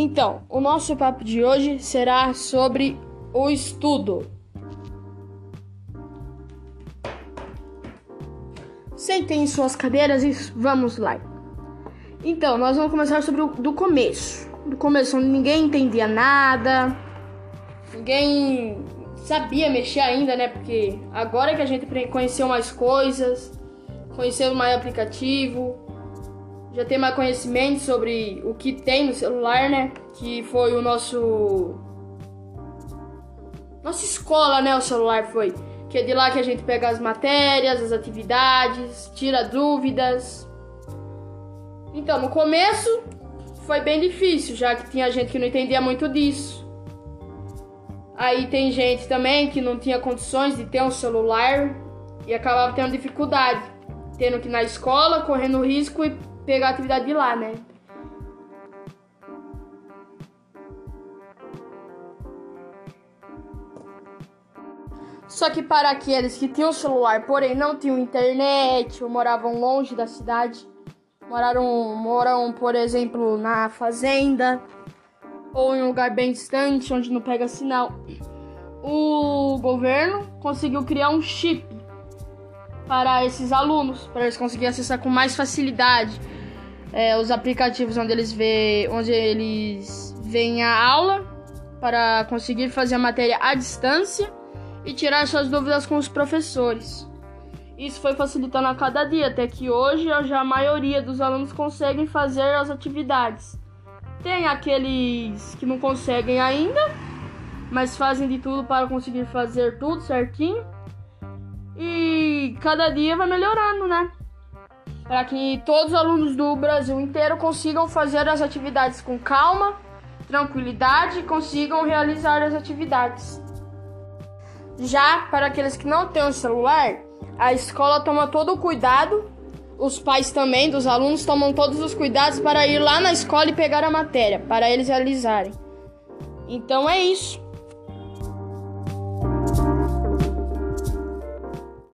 Então, o nosso papo de hoje será sobre o estudo. Sentem em suas cadeiras e vamos lá. Então, nós vamos começar sobre do começo. Do começo, ninguém entendia nada, ninguém sabia mexer ainda, né? Porque agora que a gente conheceu mais coisas, conheceu mais aplicativo, já tem mais conhecimento sobre o que tem no celular, né? Que foi o nossa escola, né? O celular foi. Que é de lá que a gente pega as matérias, as atividades, tira dúvidas. Então, no começo foi bem difícil, já que tinha gente que não entendia muito disso. Aí tem gente também que não tinha condições de ter um celular e acabava tendo dificuldade, tendo que ir na escola, correndo risco e pegar a atividade de lá, né? Só que para aqueles que tinham celular, porém não tinham internet, ou moravam longe da cidade, moram, por exemplo, na fazenda, ou em um lugar bem distante, onde não pega sinal, o governo conseguiu criar um chip para esses alunos, para eles conseguirem acessar com mais facilidade os aplicativos onde eles veem a aula, para conseguir fazer a matéria à distância, e tirar suas dúvidas com os professores. Isso foi facilitando a cada dia, até que hoje já a maioria dos alunos conseguem fazer as atividades. Tem aqueles que não conseguem ainda, mas fazem de tudo para conseguir fazer tudo certinho. E cada dia vai melhorando, né? Para que todos os alunos do Brasil inteiro consigam fazer as atividades com calma, tranquilidade e consigam realizar as atividades. Já para aqueles que não têm um celular, a escola toma todo o cuidado, os pais também dos alunos tomam todos os cuidados para ir lá na escola e pegar a matéria, para eles realizarem. Então é isso.